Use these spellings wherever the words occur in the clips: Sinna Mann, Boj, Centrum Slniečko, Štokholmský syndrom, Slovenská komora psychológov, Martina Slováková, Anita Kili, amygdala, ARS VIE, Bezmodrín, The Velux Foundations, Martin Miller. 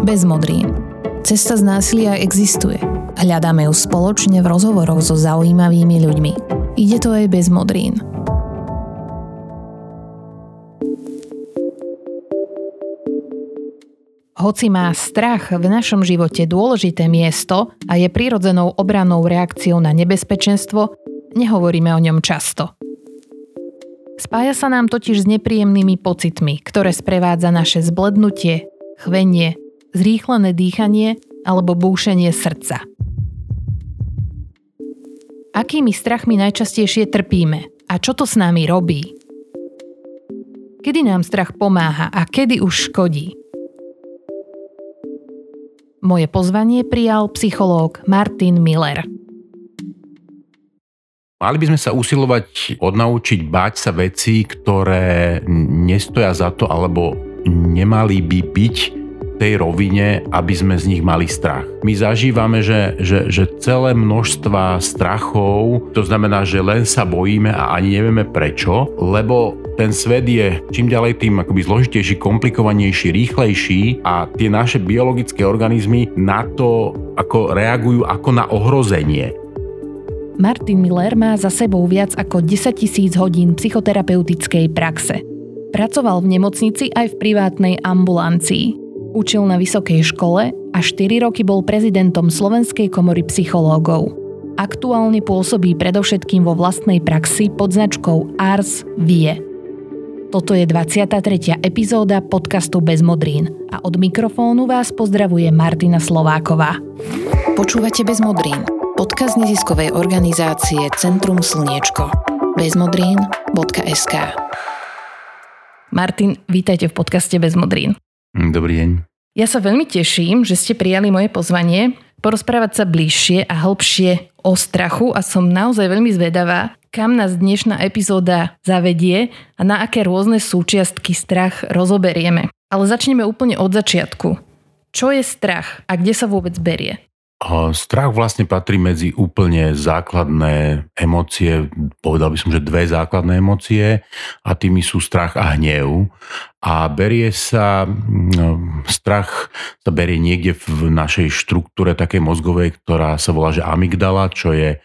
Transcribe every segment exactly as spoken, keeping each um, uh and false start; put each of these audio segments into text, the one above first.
Bezmodrín. Cesta z násilia existuje. Hľadáme ju spoločne v rozhovoroch so zaujímavými ľuďmi. Ide to aj Bezmodrín. Hoci má strach v našom živote dôležité miesto a je prirodzenou obrannou reakciou na nebezpečenstvo, nehovoríme o ňom často. Spája sa nám totiž s nepríjemnými pocitmi, ktoré sprevádza naše zblednutie, chvenie, zrýchlené dýchanie alebo búšenie srdca. Akými strachmi najčastejšie trpíme a čo to s nami robí? Kedy nám strach pomáha a kedy už škodí? Moje pozvanie prijal psychológ Martin Miller. Mali by sme sa usilovať odnaučiť báť sa vecí, ktoré nestoja za to, alebo nemali by byť v tej rovine, aby sme z nich mali strach. My zažívame, že, že, že celé množstva strachov, to znamená, že len sa bojíme a ani nevieme prečo, lebo ten svet je čím ďalej tým akoby zložitejší, komplikovanejší, rýchlejší a tie naše biologické organizmy na to ako reagujú ako na ohrozenie. Martin Miller má za sebou viac ako desaťtisíc hodín psychoterapeutickej praxe. Pracoval v nemocnici aj v privátnej ambulancii. Učil na vysokej škole a štyri roky bol prezidentom Slovenskej komory psychológov. Aktuálne pôsobí predovšetkým vo vlastnej praxi pod značkou á er es vie. Toto je dvadsiata tretia epizóda podcastu Bezmodrín a od mikrofónu vás pozdravuje Martina Slováková. Počúvate Bezmodrín, podcast neziskovej organizácie Centrum Slniečko. bezmodrín bodka es ká. Martin, vítajte v podcaste Bezmodrín. Dobrý deň. Ja sa veľmi teším, že ste prijali moje pozvanie porozprávať sa bližšie a hlbšie o strachu a som naozaj veľmi zvedavá, kam nás dnešná epizóda zavedie a na aké rôzne súčiastky strach rozoberieme. Ale začneme úplne od začiatku. Čo je strach a kde sa vôbec berie? Strach vlastne patrí medzi úplne základné emócie, povedal by som, že dve základné emócie a tými sú strach a hnev. A berie sa, strach sa berie niekde v našej štruktúre takej mozgovej, ktorá sa volá, že amygdala, čo je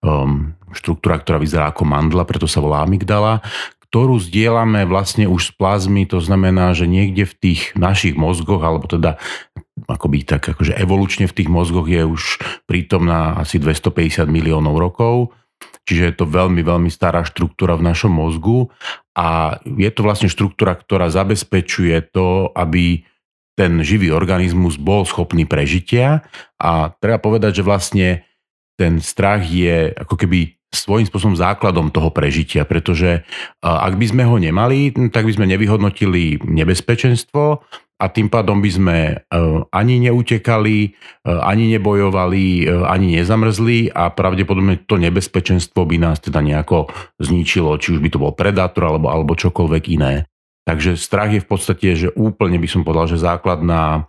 um, štruktúra, ktorá vyzerá ako mandla, preto sa volá amygdala, ktorú zdieľame vlastne už z plazmy, to znamená, že niekde v tých našich mozgoch, alebo teda akoby tak akože evolučne v tých mozgoch je už prítomná asi dvestopäťdesiat miliónov rokov, čiže je to veľmi, veľmi stará štruktúra v našom mozgu a je to vlastne štruktúra, ktorá zabezpečuje to, aby ten živý organizmus bol schopný prežitia a treba povedať, že vlastne ten strach je ako keby svojím spôsobom základom toho prežitia, pretože ak by sme ho nemali, tak by sme nevyhodnotili nebezpečenstvo a tým pádom by sme ani neutekali, ani nebojovali, ani nezamrzli a pravdepodobne to nebezpečenstvo by nás teda nejako zničilo, či už by to bol predátor alebo, alebo čokoľvek iné. Takže strach je v podstate, že úplne by som povedal, že základná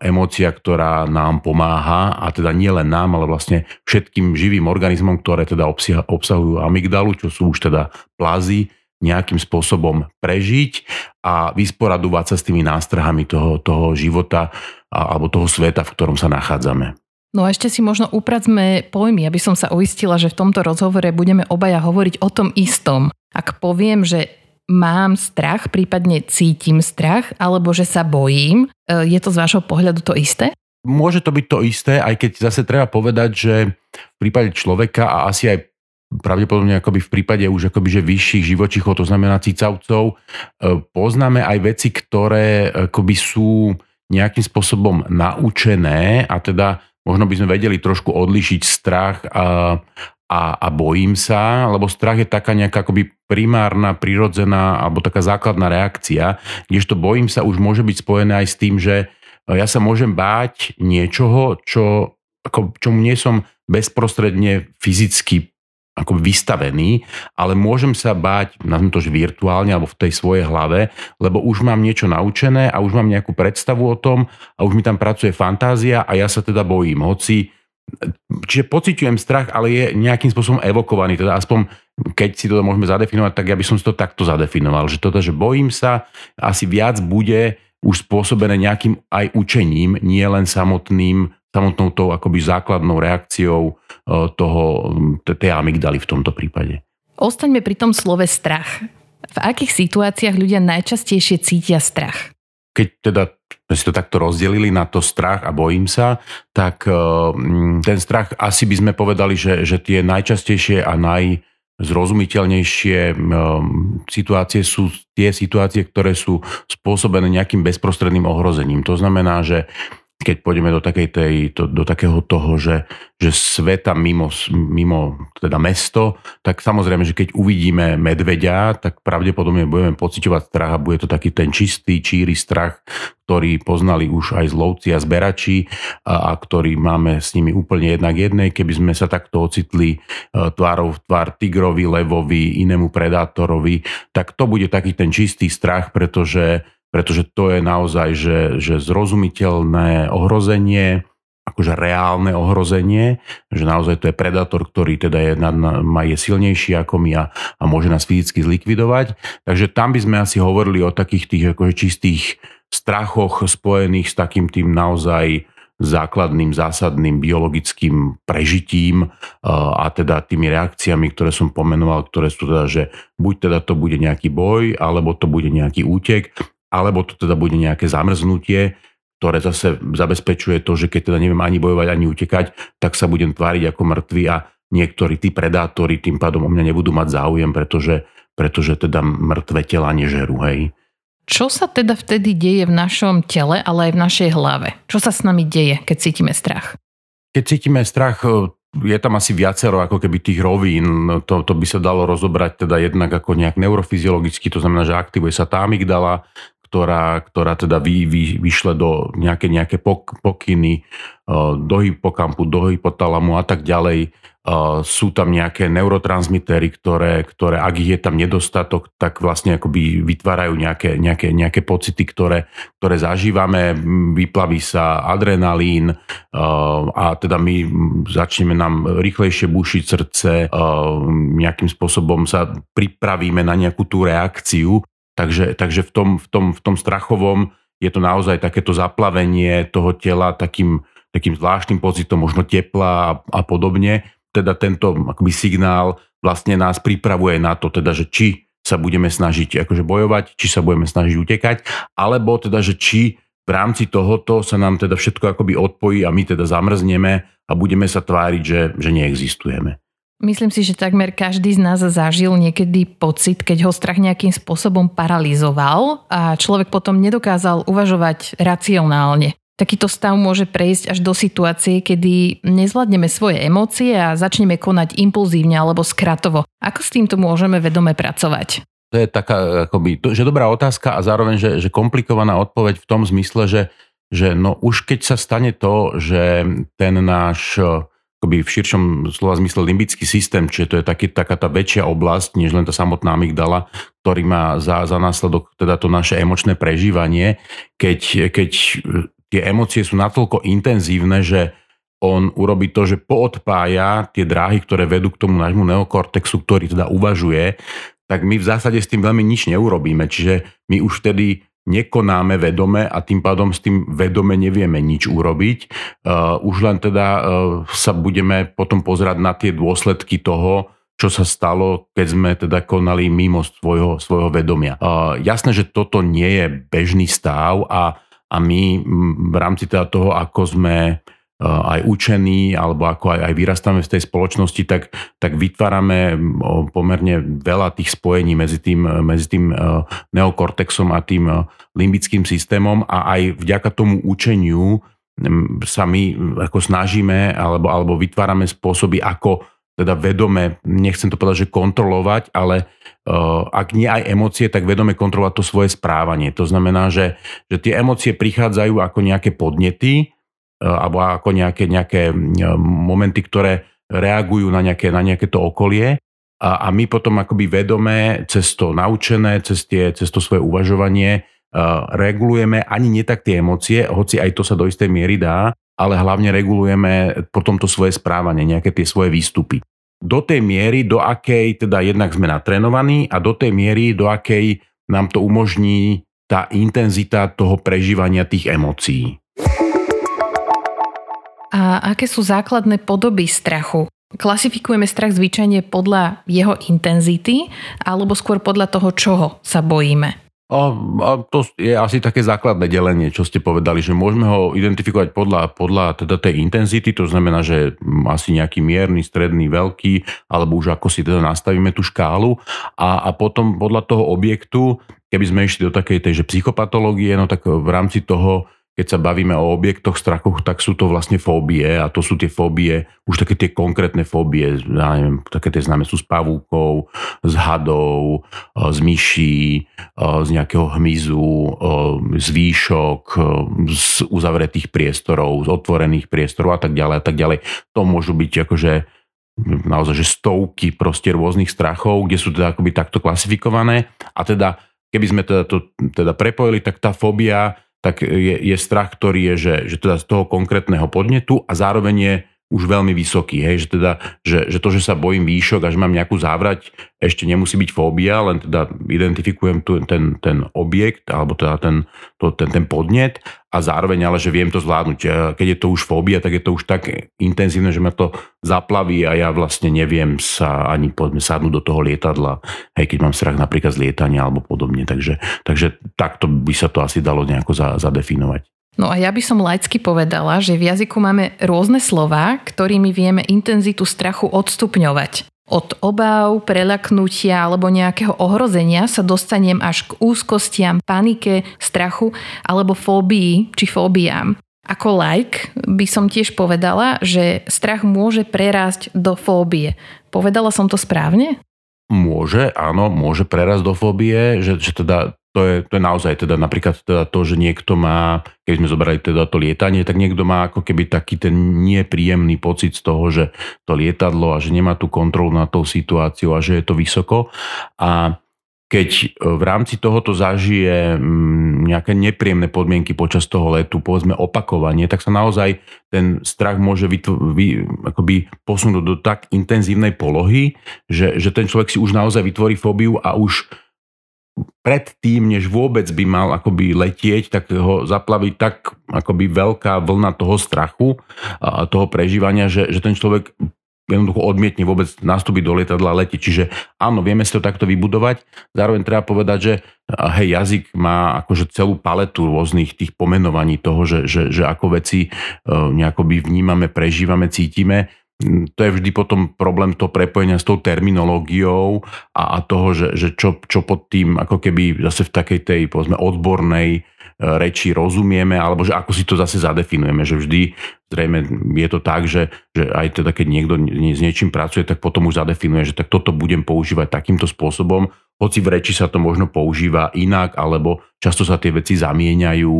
emócia, ktorá nám pomáha a teda nie len nám, ale vlastne všetkým živým organizmom, ktoré teda obsahujú amygdalu, čo sú už teda plazy, nejakým spôsobom prežiť a vysporadovať sa s tými nástrahami toho, toho života a, alebo toho sveta, v ktorom sa nachádzame. No a ešte si možno upracme pojmy, aby som sa uistila, že v tomto rozhovore budeme obaja hovoriť o tom istom. Ak poviem, že mám strach, prípadne cítim strach, alebo že sa bojím. Je to z vášho pohľadu to isté? Môže to byť to isté, aj keď zase treba povedať, že v prípade človeka a asi aj pravdepodobne akoby v prípade už akoby, že vyšších živočíchov, to znamená cicavcov, poznáme aj veci, ktoré akoby sú nejakým spôsobom naučené a teda možno by sme vedeli trošku odlišiť strach a A, a bojím sa, lebo strach je taká nejaká akoby primárna, prirodzená alebo taká základná reakcia, kdežto bojím sa už môže byť spojené aj s tým, že ja sa môžem báť niečoho, čo, ako, čomu nie som bezprostredne fyzicky ako vystavený, ale môžem sa báť, nazvime to, že virtuálne alebo v tej svojej hlave, lebo už mám niečo naučené a už mám nejakú predstavu o tom a už mi tam pracuje fantázia a ja sa teda bojím, hoci čiže pociťujem strach, ale je nejakým spôsobom evokovaný, teda aspoň keď si to môžeme zadefinovať, tak ja by som si to takto zadefinoval, že, teda, že bojím sa asi viac bude už spôsobené nejakým aj učením, nie len samotným, samotnou tou akoby základnou reakciou toho, tej amygdaly v tomto prípade. Ostaňme pri tom slove strach. V akých situáciách ľudia najčastejšie cítia strach? Keď teda si to takto rozdelili na to strach a bojím sa, tak ten strach asi by sme povedali, že, že tie najčastejšie a najzrozumiteľnejšie situácie sú tie situácie, ktoré sú spôsobené nejakým bezprostredným ohrozením. To znamená, že keď pôjdeme do, takej tej, to, do takého toho, že, že sveta mimo, mimo teda mesto, tak samozrejme, že keď uvidíme medveďa, tak pravdepodobne budeme pociťovať strach a bude to taký ten čistý, číry strach, ktorý poznali už aj zlovci a zberači a, a ktorý máme s nimi úplne jednak jednej. Keby sme sa takto ocitli tvárou v tvár tigrovi, levovi, inému predátorovi, tak to bude taký ten čistý strach, pretože pretože to je naozaj že, že zrozumiteľné ohrozenie, akože reálne ohrozenie, že naozaj to je predátor, ktorý teda je, je silnejší ako my a, a môže nás fyzicky zlikvidovať. Takže tam by sme asi hovorili o takých tých akože čistých strachoch spojených s takým tým naozaj základným, zásadným biologickým prežitím a teda tými reakciami, ktoré som pomenoval, ktoré sú teda, že buď teda to bude nejaký boj, alebo to bude nejaký útek, alebo to teda bude nejaké zamrznutie, ktoré zase zabezpečuje to, že keď teda neviem ani bojovať, ani utekať, tak sa budem tváriť ako mŕtvy a niektorí tí predátori tým pádom o mňa nebudú mať záujem, pretože, pretože teda mŕtve tela nežerú, hej. Čo sa teda vtedy deje v našom tele, ale aj v našej hlave? Čo sa s nami deje, keď cítime strach? Keď cítime strach, je tam asi viacero ako keby tých rovín. To, to by sa dalo rozobrať teda jednak ako nejak neurofyziologicky, to znamená, že aktivuje sa tá amygdala, ktorá, ktorá teda vy, vy, vyšle do nejaké, nejaké pokyny do hypokampu, do hypotalamu a tak ďalej. Sú tam nejaké neurotransmitery, ktoré, ktoré ak je tam nedostatok, tak vlastne akoby vytvárajú nejaké, nejaké, nejaké pocity, ktoré, ktoré zažívame. Vyplaví sa adrenalín a teda my začneme nám rýchlejšie bušiť srdce, nejakým spôsobom sa pripravíme na nejakú tú reakciu. Takže, takže v tom, v tom, v tom strachovom je to naozaj takéto zaplavenie toho tela takým, takým zvláštnym pocitom, možno tepla a, a podobne. Teda tento akoby signál vlastne nás pripravuje na to, teda, že či sa budeme snažiť akože bojovať, či sa budeme snažiť utekať, alebo teda, že či v rámci tohoto sa nám teda všetko akoby odpojí a my teda zamrzneme a budeme sa tváriť, že, že neexistujeme. Myslím si, že takmer každý z nás zažil niekedy pocit, keď ho strach nejakým spôsobom paralyzoval a človek potom nedokázal uvažovať racionálne. Takýto stav môže prejsť až do situácie, kedy nezvládneme svoje emócie a začneme konať impulzívne alebo skratovo. Ako s týmto môžeme vedome pracovať? To je taká akoby, že dobrá otázka a zároveň že, že komplikovaná odpoveď v tom zmysle, že, že no už keď sa stane to, že ten náš akoby v širšom slova zmysle limbický systém, čiže to je taký, taká tá väčšia oblasť, než len tá samotná amygdala, ktorý má za, za následok teda to naše emočné prežívanie, keď, keď tie emócie sú natoľko intenzívne, že on urobí to, že poodpája tie dráhy, ktoré vedú k tomu nášmu neokortexu, ktorý teda uvažuje, tak my v zásade s tým veľmi nič neurobíme. Čiže my už vtedy nekonáme vedome a tým pádom s tým vedome nevieme nič urobiť. Uh, už len teda uh, sa budeme potom pozerať na tie dôsledky toho, čo sa stalo, keď sme teda konali mimo svojho, svojho vedomia. Uh, jasné, že toto nie je bežný stav a, a my v rámci teda toho, ako sme aj učení, alebo ako aj, aj vyrastáme v tej spoločnosti, tak, tak vytvárame pomerne veľa tých spojení medzi tým, medzi tým neokortexom a tým limbickým systémom a aj vďaka tomu učeniu sa my ako snažíme alebo, alebo vytvárame spôsoby, ako teda vedome, nechcem to povedať, že kontrolovať, ale uh, ak nie aj emócie, tak vedome kontrolovať to svoje správanie. To znamená, že, že tie emócie prichádzajú ako nejaké podnety, alebo ako nejaké, nejaké momenty, ktoré reagujú na nejaké, na nejaké to okolie a, a my potom akoby vedomé, cez to naučené, cez, tie, cez to svoje uvažovanie uh, regulujeme ani nie tak tie emócie, hoci aj to sa do istej miery dá, ale hlavne regulujeme potom to svoje správanie, nejaké tie svoje výstupy. Do tej miery, do akej teda jednak sme natrénovaní a do tej miery, do akej nám to umožní tá intenzita toho prežívania tých emócií. A aké sú základné podoby strachu? Klasifikujeme strach zvyčajne podľa jeho intenzity alebo skôr podľa toho, čoho sa bojíme? A, a to je asi také základné delenie, čo ste povedali, že môžeme ho identifikovať podľa, podľa teda tej intenzity, to znamená, že asi nejaký mierny, stredný, veľký, alebo už ako si teda nastavíme tú škálu a, a potom podľa toho objektu, keby sme išli do takej tej, že psychopatológie, no tak v rámci toho, keď sa bavíme o objektoch, strachoch, tak sú to vlastne fóbie a to sú tie fóbie, už také tie konkrétne fóbie, ja neviem, také tie známe sú z pavúkov, z hadov, z myší, z nejakého hmyzu, z výšok, z uzavretých priestorov, z otvorených priestorov a tak ďalej a tak ďalej. To môžu byť akože naozaj že stovky proste rôznych strachov, kde sú teda akoby takto klasifikované a teda keby sme teda to teda prepojili, tak tá fóbia tak je, je strach, ktorý je, že, že teda z toho konkrétneho podnetu a zároveň je už veľmi vysoký, hej, že teda, že, že to, že sa bojím výšok a že mám nejakú závrať, ešte nemusí byť fóbia, len teda identifikujem tu, ten, ten objekt, alebo teda ten, to, ten, ten podnet a zároveň, ale že viem to zvládnuť. Keď je to už fóbia, tak je to už tak intenzívne, že ma to zaplaví a ja vlastne neviem sa ani poďme sadnúť do toho lietadla, hej, keď mám strach napríklad z lietania alebo podobne, takže, takže takto by sa to asi dalo nejako zadefinovať. No a ja by som laicky povedala, že v jazyku máme rôzne slová, ktorými vieme intenzitu strachu odstupňovať. Od obáv, prelaknutia alebo nejakého ohrozenia sa dostanem až k úzkostiam, panike, strachu alebo fóbii či fóbiám. Ako laik by som tiež povedala, že strach môže prerásť do fóbie. Povedala som to správne? Môže, áno, môže prerásť do fóbie, že, že teda... To je, to je naozaj teda napríklad teda to, že niekto má, keď sme zobrali teda to lietanie, tak niekto má ako keby taký ten nepríjemný pocit z toho, že to lietadlo a že nemá tú kontrolu nad tou situáciou a že je to vysoko. A keď v rámci tohoto zažije nejaké nepríjemné podmienky počas toho letu, povedzme opakovanie, tak sa naozaj ten strach môže vytv- vy, akoby posunúť do tak intenzívnej polohy, že, že ten človek si už naozaj vytvorí fóbiu a už predtým, než vôbec by mal akoby letieť, tak ho zaplaví tak akoby veľká vlna toho strachu a toho prežívania, že, že ten človek jednoducho odmietne vôbec nastúpiť do lietadla a letieť. Čiže áno, vieme si to takto vybudovať. Zároveň treba povedať, že hej, jazyk má akože celú paletu rôznych tých pomenovaní toho, že, že, že ako veci nejakoby vnímame, prežívame, cítime. To je vždy potom problém toho prepojenia s tou terminológiou a, a toho, že, že čo, čo pod tým ako keby zase v takej tej povedzme odbornej e, reči rozumieme, alebo že ako si to zase zadefinujeme, že vždy zrejme je to tak, že, že aj teda keď niekto s niečím pracuje, tak potom už zadefinuje, že tak toto budem používať takýmto spôsobom, hoci v reči sa to možno používa inak, alebo často sa tie veci zamieňajú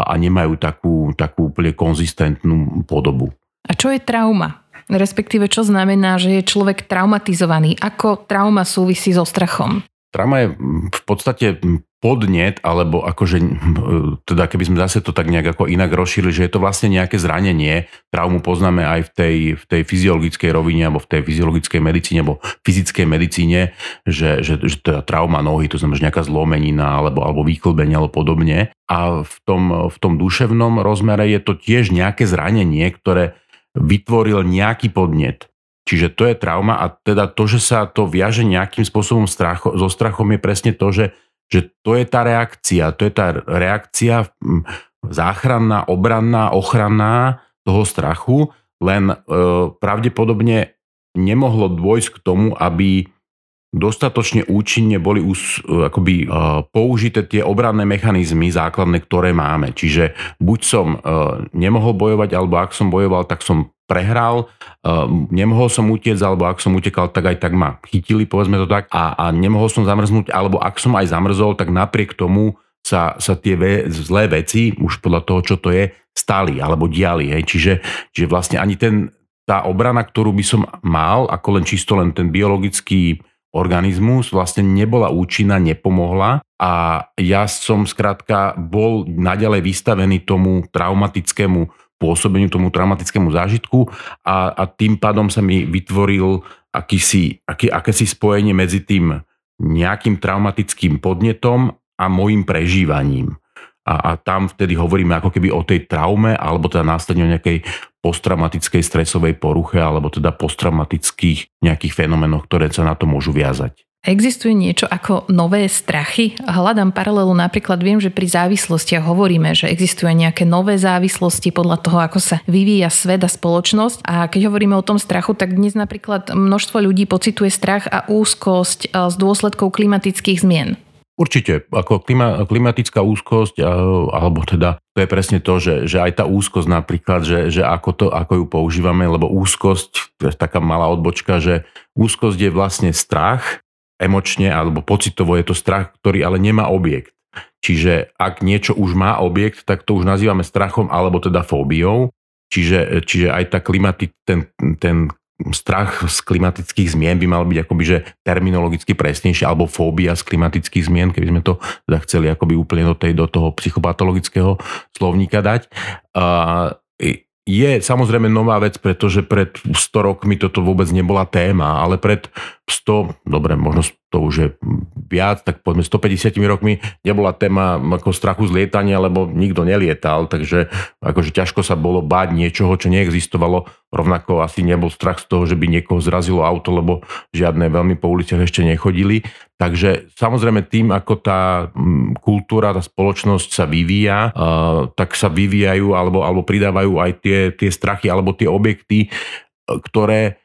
a, a nemajú takú, takú úplne konzistentnú podobu. A čo je trauma? Respektíve, čo znamená, že je človek traumatizovaný? Ako trauma súvisí so strachom? Trauma je v podstate podnet, alebo akože, teda keby sme zase to tak nejak ako inak rozšírili, že je to vlastne nejaké zranenie. Traumu poznáme aj v tej, v tej fyziologickej rovine, alebo v tej fyziologickej medicíne, alebo fyzickej medicíne, že, že, že teda trauma nohy, to znamená, že nejaká zlomenina, alebo, alebo výklbenie, alebo podobne. A v tom, v tom duševnom rozmere je to tiež nejaké zranenie, ktoré vytvoril nejaký podnet. Čiže to je trauma a teda to, že sa to viaže nejakým spôsobom stracho, so strachom je presne to, že, že to je tá reakcia. To je tá reakcia záchranná, obranná, ochranná toho strachu, len e, pravdepodobne nemohlo dôjsť k tomu, aby dostatočne účinne boli us, akoby, použité tie obranné mechanizmy základné, ktoré máme. Čiže buď som nemohol bojovať, alebo ak som bojoval, tak som prehral, nemohol som utiec, alebo ak som utekal, tak aj tak ma chytili, povedzme to tak, a, a nemohol som zamrznúť, alebo ak som aj zamrzol, tak napriek tomu sa, sa tie ve- zlé veci, už podľa toho, čo to je, stali, alebo diali. Hej. Čiže, čiže vlastne ani ten, tá obrana, ktorú by som mal, ako len čisto len ten biologický organizmus vlastne nebola účinná, nepomohla a ja som skrátka bol naďalej vystavený tomu traumatickému pôsobeniu, tomu traumatickému zážitku a, a tým pádom sa mi vytvoril akýsi, aký, akési spojenie medzi tým nejakým traumatickým podnetom a mojim prežívaním. A, a tam vtedy hovoríme ako keby o tej traume, alebo teda následne o nejakej posttraumatickej stresovej poruche, alebo teda posttraumatických nejakých fenoménoch, ktoré sa na to môžu viazať. Existuje niečo ako nové strachy? Hľadám paralelu, napríklad viem, že pri závislostiach hovoríme, že existujú nejaké nové závislosti podľa toho, ako sa vyvíja svet a spoločnosť. A keď hovoríme o tom strachu, tak dnes napríklad množstvo ľudí pociťuje strach a úzkosť z dôsledkov klimatických zmien. Určite, ako klima, klimatická úzkosť, alebo teda to je presne to, že, že aj tá úzkosť napríklad, že, že ako, to, ako ju používame, lebo úzkosť, to je taká malá odbočka, že úzkosť je vlastne strach, emočne alebo pocitovo je to strach, ktorý ale nemá objekt. Čiže ak niečo už má objekt, tak to už nazývame strachom alebo teda fóbiou. Čiže, čiže aj tá klimati, ten, ten strach z klimatických zmien by mal byť akoby, že terminologicky presnejšie, alebo fóbia z klimatických zmien, keby sme to teda chceli akoby úplne do, tej, do toho psychopatologického slovníka dať. Uh, je samozrejme nová vec, pretože pred sto rokmi toto vôbec nebola téma, ale pred sto, dobre, možno to už je viac, tak poďme stopäťdesiatimi rokmi nebola téma ako strachu z lietania, lebo nikto nelietal, takže akože ťažko sa bolo báť niečoho, čo neexistovalo. Rovnako asi nebol strach z toho, že by niekoho zrazilo auto, lebo žiadne veľmi po uliciach ešte nechodili. Takže samozrejme tým, ako tá kultúra, tá spoločnosť sa vyvíja, tak sa vyvíjajú alebo, alebo pridávajú aj tie, tie strachy alebo tie objekty, ktoré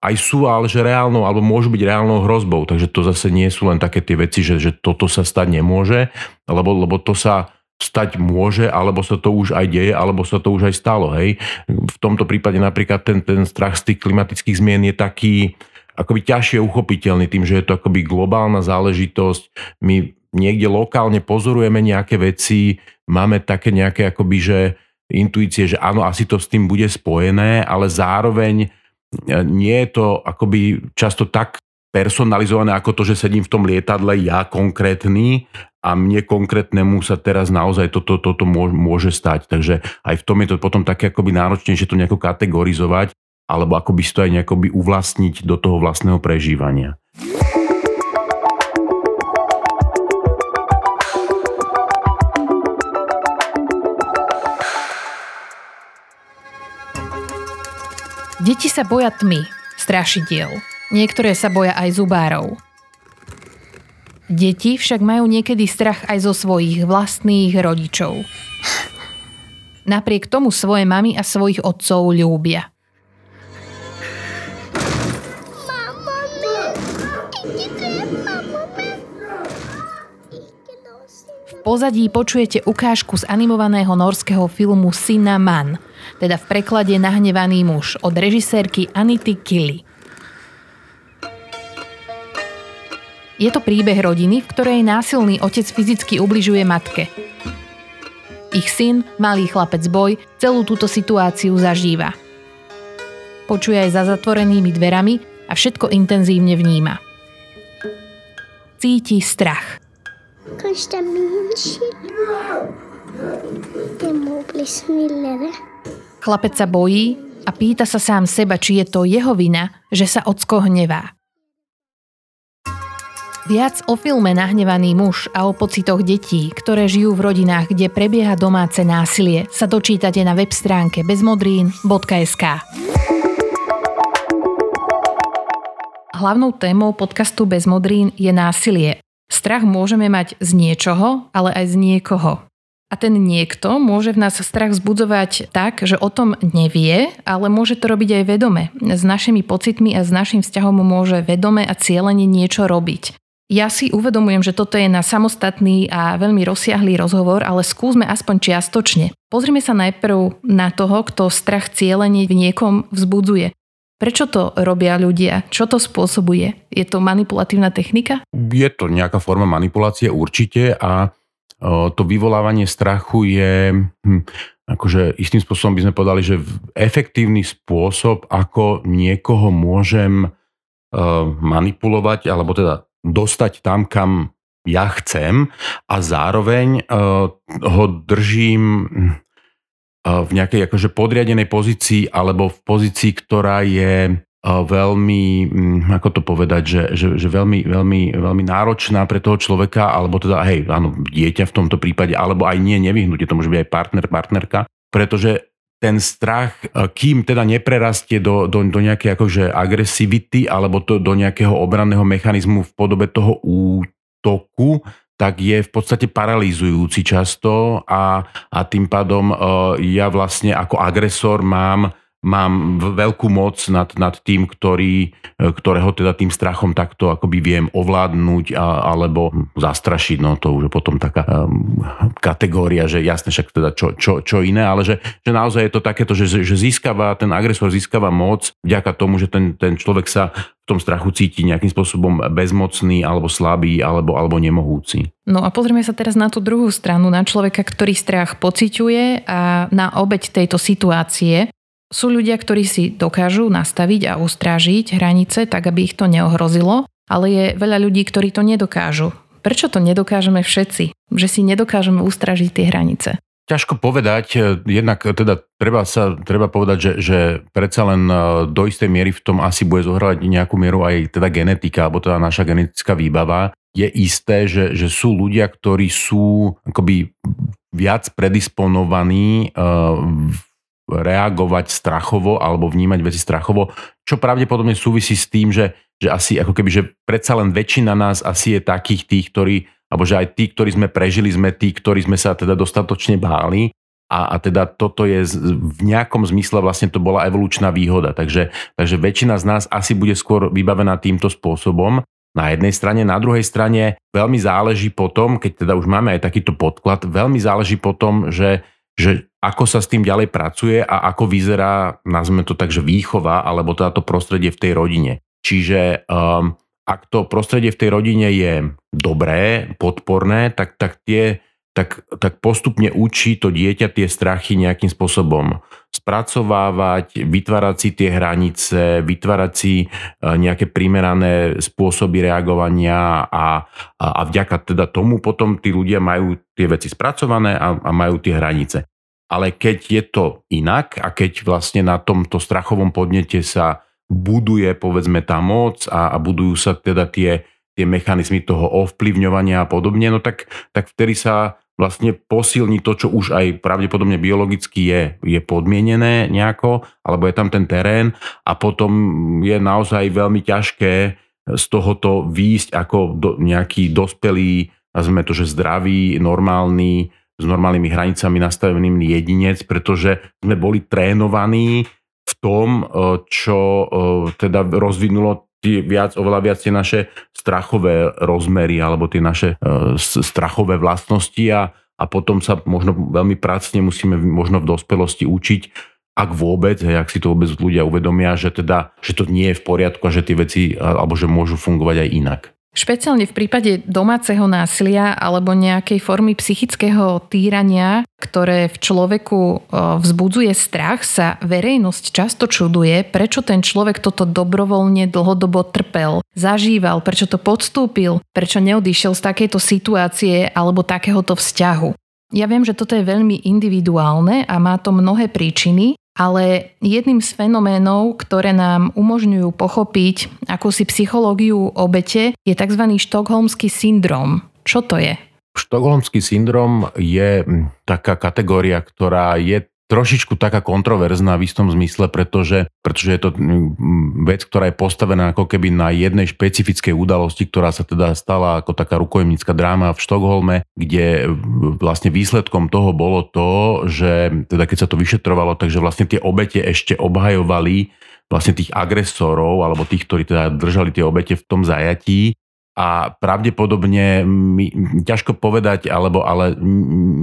aj sú, ale že reálnou, alebo môžu byť reálnou hrozbou. Takže to zase nie sú len také tie veci, že, že toto sa stať nemôže, lebo, lebo to sa stať môže, alebo sa to už aj deje, alebo sa to už aj stalo. Hej? V tomto prípade napríklad ten, ten strach z tých klimatických zmien je taký akoby ťažšie uchopiteľný tým, že je to akoby globálna záležitosť. My niekde lokálne pozorujeme nejaké veci, máme také nejaké akoby, že intuície, že áno, asi to s tým bude spojené, ale zároveň nie je to akoby často tak personalizované ako to, že sedím v tom lietadle ja konkrétny a mne konkrétnemu sa teraz naozaj toto, toto môže stať. Takže aj v tom je to potom také akoby náročnejšie to nejako kategorizovať alebo akoby si to aj nejakoby uvlastniť do toho vlastného prežívania. Deti sa boja tmy, strašidiel. Niektoré sa boja aj zubárov. Deti však majú niekedy strach aj zo svojich vlastných rodičov. Napriek tomu svoje mamy a svojich otcov ľúbia. V pozadí počujete ukážku z animovaného norského filmu Sinna Mann, teda v preklade Nahnevaný muž od režisérky Anity Kili. Je to príbeh rodiny, v ktorej násilný otec fyzicky ubližuje matke. Ich syn, malý chlapec Boj, celú túto situáciu zažíva. Počuje aj za zatvorenými dverami a všetko intenzívne vníma. Cíti strach. Každá menší. Chlapec sa bojí a pýta sa sám seba, či je to jeho vina, že sa ocko hnevá. Viac o filme Nahnevaný muž a o pocitoch detí, ktoré žijú v rodinách, kde prebieha domáce násilie, sa dočítate na web stránke bezmodrín bodka es ká. Hlavnou témou podcastu Bezmodrín je násilie. Strach môžeme mať z niečoho, ale aj z niekoho. A ten niekto môže v nás strach vzbudzovať tak, že o tom nevie, ale môže to robiť aj vedome. S našimi pocitmi a s našim vzťahom môže vedome a cielene niečo robiť. Ja si uvedomujem, že toto je na samostatný a veľmi rozsiahlý rozhovor, ale skúsme aspoň čiastočne. Pozrime sa najprv na toho, kto strach cielene v niekom vzbudzuje. Prečo to robia ľudia? Čo to spôsobuje? Je to manipulatívna technika? Je to nejaká forma manipulácie určite a to vyvolávanie strachu je, hm, akože istým spôsobom by sme povedali, že efektívny spôsob, ako niekoho môžem uh, manipulovať, alebo teda dostať tam, kam ja chcem a zároveň uh, ho držím uh, v nejakej akože podriadenej pozícii alebo v pozícii, ktorá je veľmi, ako to povedať, že, že, že veľmi, veľmi, veľmi náročná pre toho človeka, alebo teda, hej, áno, dieťa v tomto prípade, alebo aj nie, nevyhnutie, to môže byť aj partner, partnerka, pretože ten strach, kým teda neprerastie do, do, do nejakej akože agresivity alebo to, do nejakého obranného mechanizmu v podobe toho útoku, tak je v podstate paralizujúci často a, a tým pádom ja vlastne ako agresor mám, mám veľkú moc nad, nad tým, ktorý, ktorého teda tým strachom takto akoby viem ovládnuť a, alebo zastrašiť. No to už je potom taká um, kategória, že jasne však teda čo, čo, čo iné, ale že, že naozaj je to takéto, že, že získava, ten agresor získava moc vďaka tomu, že ten, ten človek sa v tom strachu cíti nejakým spôsobom bezmocný alebo slabý alebo, alebo nemohúci. No a pozrieme sa teraz na tú druhú stranu, na človeka, ktorý strach pociťuje a na obeť tejto situácie. Sú ľudia, ktorí si dokážu nastaviť a ustrážiť hranice tak, aby ich to neohrozilo, ale je veľa ľudí, ktorí to nedokážu. Prečo to nedokážeme všetci? Že si nedokážeme ustrážiť tie hranice? Ťažko povedať, jednak teda treba sa treba povedať, že, že predsa len do istej miery v tom asi bude zohrávať nejakú mieru aj teda genetika, alebo teda naša genetická výbava. Je isté, že, že sú ľudia, ktorí sú akoby viac predisponovaní v uh, reagovať strachovo alebo vnímať veci strachovo, čo pravdepodobne súvisí s tým, že, že asi ako keby, že predsa len väčšina nás asi je takých tých, ktorí, alebo že aj tí, ktorí sme prežili, sme tí, ktorí sme sa teda dostatočne báli a, a teda toto je v nejakom zmysle vlastne to bola evolučná výhoda, takže, takže väčšina z nás asi bude skôr vybavená týmto spôsobom. Na jednej strane, na druhej strane veľmi záleží potom, keď teda už máme aj takýto podklad, veľmi záleží potom, že že ako sa s tým ďalej pracuje a ako vyzerá, nazveme to tak, že výchova, alebo teda to prostredie v tej rodine. Čiže um, ak to prostredie v tej rodine je dobré, podporné, tak, tak, tie, tak, tak postupne učí to dieťa tie strachy nejakým spôsobom spracovávať, vytvárať si tie hranice, vytvárať si uh, nejaké primerané spôsoby reagovania a, a, a vďaka teda tomu potom tí ľudia majú tie veci spracované a, a majú tie hranice. Ale keď je to inak a keď vlastne na tomto strachovom podnete sa buduje povedzme tá moc a, a budujú sa teda tie, tie mechanizmy toho ovplyvňovania a podobne, no tak, tak vtedy sa vlastne posilní to, čo už aj pravdepodobne biologicky je, je podmienené nejako, alebo je tam ten terén a potom je naozaj veľmi ťažké z tohoto výjsť ako do, nejaký dospelý, nazvime to, že zdravý, normálny, s normálnymi hranicami nastavenými jedinec, pretože sme boli trénovaní v tom, čo teda rozvinulo tie viac, oveľa viac tie naše strachové rozmery alebo tie naše strachové vlastnosti a, a potom sa možno veľmi pracne musíme možno v dospelosti učiť, ak vôbec, hej, ak si to vôbec ľudia uvedomia, že teda, že to nie je v poriadku a že tie veci, alebo že môžu fungovať aj inak. Špeciálne v prípade domáceho násilia alebo nejakej formy psychického týrania, ktoré v človeku vzbudzuje strach, sa verejnosť často čuduje, prečo ten človek toto dobrovoľne dlhodobo trpel, zažíval, prečo to podstúpil, prečo neodišiel z takejto situácie alebo takéhoto vzťahu. Ja viem, že toto je veľmi individuálne a má to mnohé príčiny, ale jedným z fenoménov, ktoré nám umožňujú pochopiť akúsi psychológiu obete, je tzv. Štokholmský syndrom. Čo to je? Štokholmský syndrom je taká kategória, ktorá je trošičku taká kontroverzná v istom zmysle, pretože, pretože je to vec, ktorá je postavená ako keby na jednej špecifickej udalosti, ktorá sa teda stala ako taká rukojemnícka dráma v Štokholme, kde vlastne výsledkom toho bolo to, že teda keď sa to vyšetrovalo, takže vlastne tie obete ešte obhajovali vlastne tých agresorov alebo tých, ktorí teda držali tie obete v tom zajatí. A pravdepodobne, ťažko povedať, alebo ale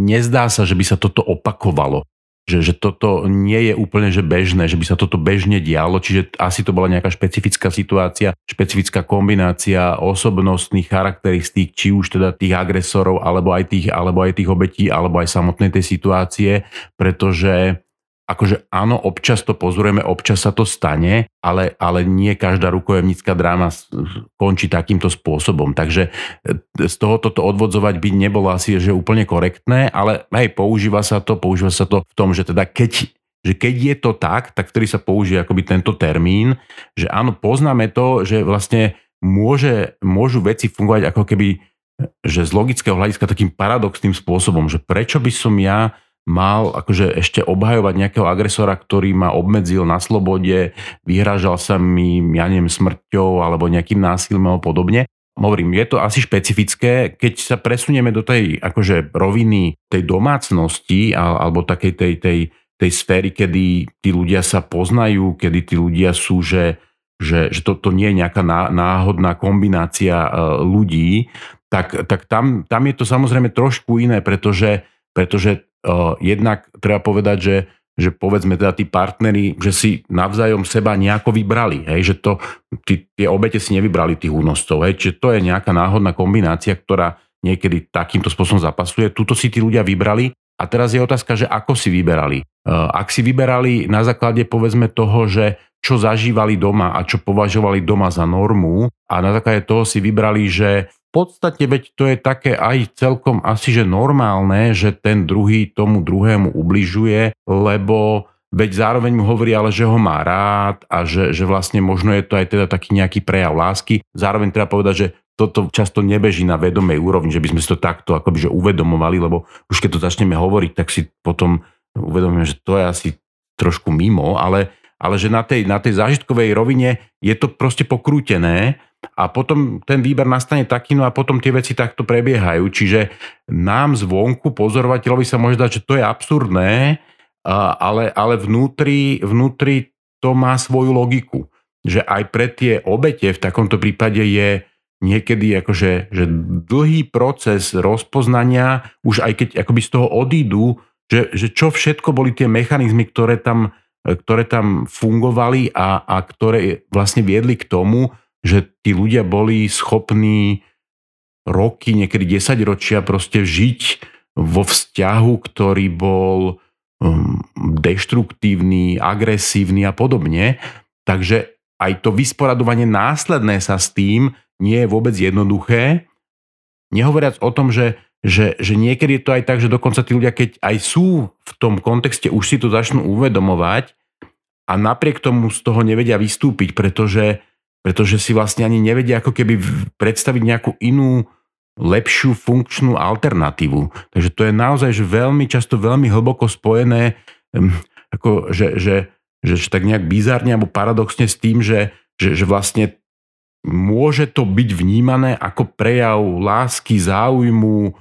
nezdá sa, že by sa toto opakovalo. Že, že toto nie je úplne že bežné, že by sa toto bežne dialo, čiže asi to bola nejaká špecifická situácia, špecifická kombinácia osobnostných charakteristík, či už teda tých agresorov, alebo aj tých, alebo aj tých obetí, alebo aj samotnej tej situácie, pretože akože áno, občas to pozorujeme, občas sa to stane, ale, ale nie každá rukojemnícka dráma končí takýmto spôsobom. Takže z toho toto odvodzovať by nebolo asi že úplne korektné, ale hej, používa sa to, používa sa to v tom, že teda keď že keď je to tak, tak vtedy sa použije akoby tento termín, že áno, poznáme to, že vlastne môže, môžu veci fungovať ako keby, že z logického hľadiska takým paradoxným spôsobom, že prečo by som ja mal akože ešte obhajovať nejakého agresora, ktorý ma obmedzil na slobode, vyhrážal sa mi, ja neviem, smrťou alebo nejakým násilím a podobne. Hovorím, je to asi špecifické, keď sa presunieme do tej akože roviny tej domácnosti alebo takej tej, tej, tej sféry, kedy tí ľudia sa poznajú, kedy tí ľudia sú, že, že, že toto nie je nejaká náhodná kombinácia ľudí, tak, tak tam, tam je to samozrejme trošku iné, pretože, pretože uh, jednak treba povedať, že že povedzme teda tí partneri, že si navzájom seba nejako vybrali, hej, že to, tí, tie obete si nevybrali tých únoscov, hej, čiže to je nejaká náhodná kombinácia, ktorá niekedy takýmto spôsobom zapasuje. Tuto si tí ľudia vybrali a teraz je otázka, že ako si vyberali. Ak si vyberali na základe povedzme toho, že čo zažívali doma a čo považovali doma za normu a na základe toho si vybrali, že v podstate veď to je také aj celkom asi, že normálne, že ten druhý tomu druhému ubližuje, lebo veď zároveň mu hovorí, ale že ho má rád a že, že vlastne možno je to aj teda taký nejaký prejav lásky. Zároveň treba povedať, že toto často nebeží na vedomej úrovni, že by sme si to takto akoby že uvedomovali, lebo už keď to začneme hovoriť, tak si potom uvedomíme, že to je asi trošku mimo, ale, ale že na tej, na tej zážitkovej rovine je to proste pokrútené. A potom ten výber nastane taký, no a potom tie veci takto prebiehajú. Čiže nám zvonku, pozorovateľovi sa môže dať, že to je absurdné, ale, ale vnútri, vnútri to má svoju logiku. Že aj pre tie obete v takomto prípade je niekedy akože, že dlhý proces rozpoznania, už aj keď akoby z toho odídu, že, že čo všetko boli tie mechanizmy, ktoré tam, ktoré tam fungovali a, a ktoré vlastne viedli k tomu, že tí ľudia boli schopní roky, niekedy desaťročia proste žiť vo vzťahu, ktorý bol deštruktívny, agresívny a podobne. Takže aj to vysporadovanie následné sa s tým nie je vôbec jednoduché. Nehovoriac o tom, že, že, že niekedy je to aj tak, že dokonca tí ľudia, keď aj sú v tom kontexte, už si to začnú uvedomovať a napriek tomu z toho nevedia vystúpiť, pretože pretože si vlastne ani nevedia ako keby predstaviť nejakú inú, lepšiu, funkčnú alternatívu. Takže to je naozaj že veľmi často, veľmi hlboko spojené, ako, že, že, že, že tak nejak bizárne alebo paradoxne s tým, že, že, že vlastne môže to byť vnímané ako prejav lásky, záujmu,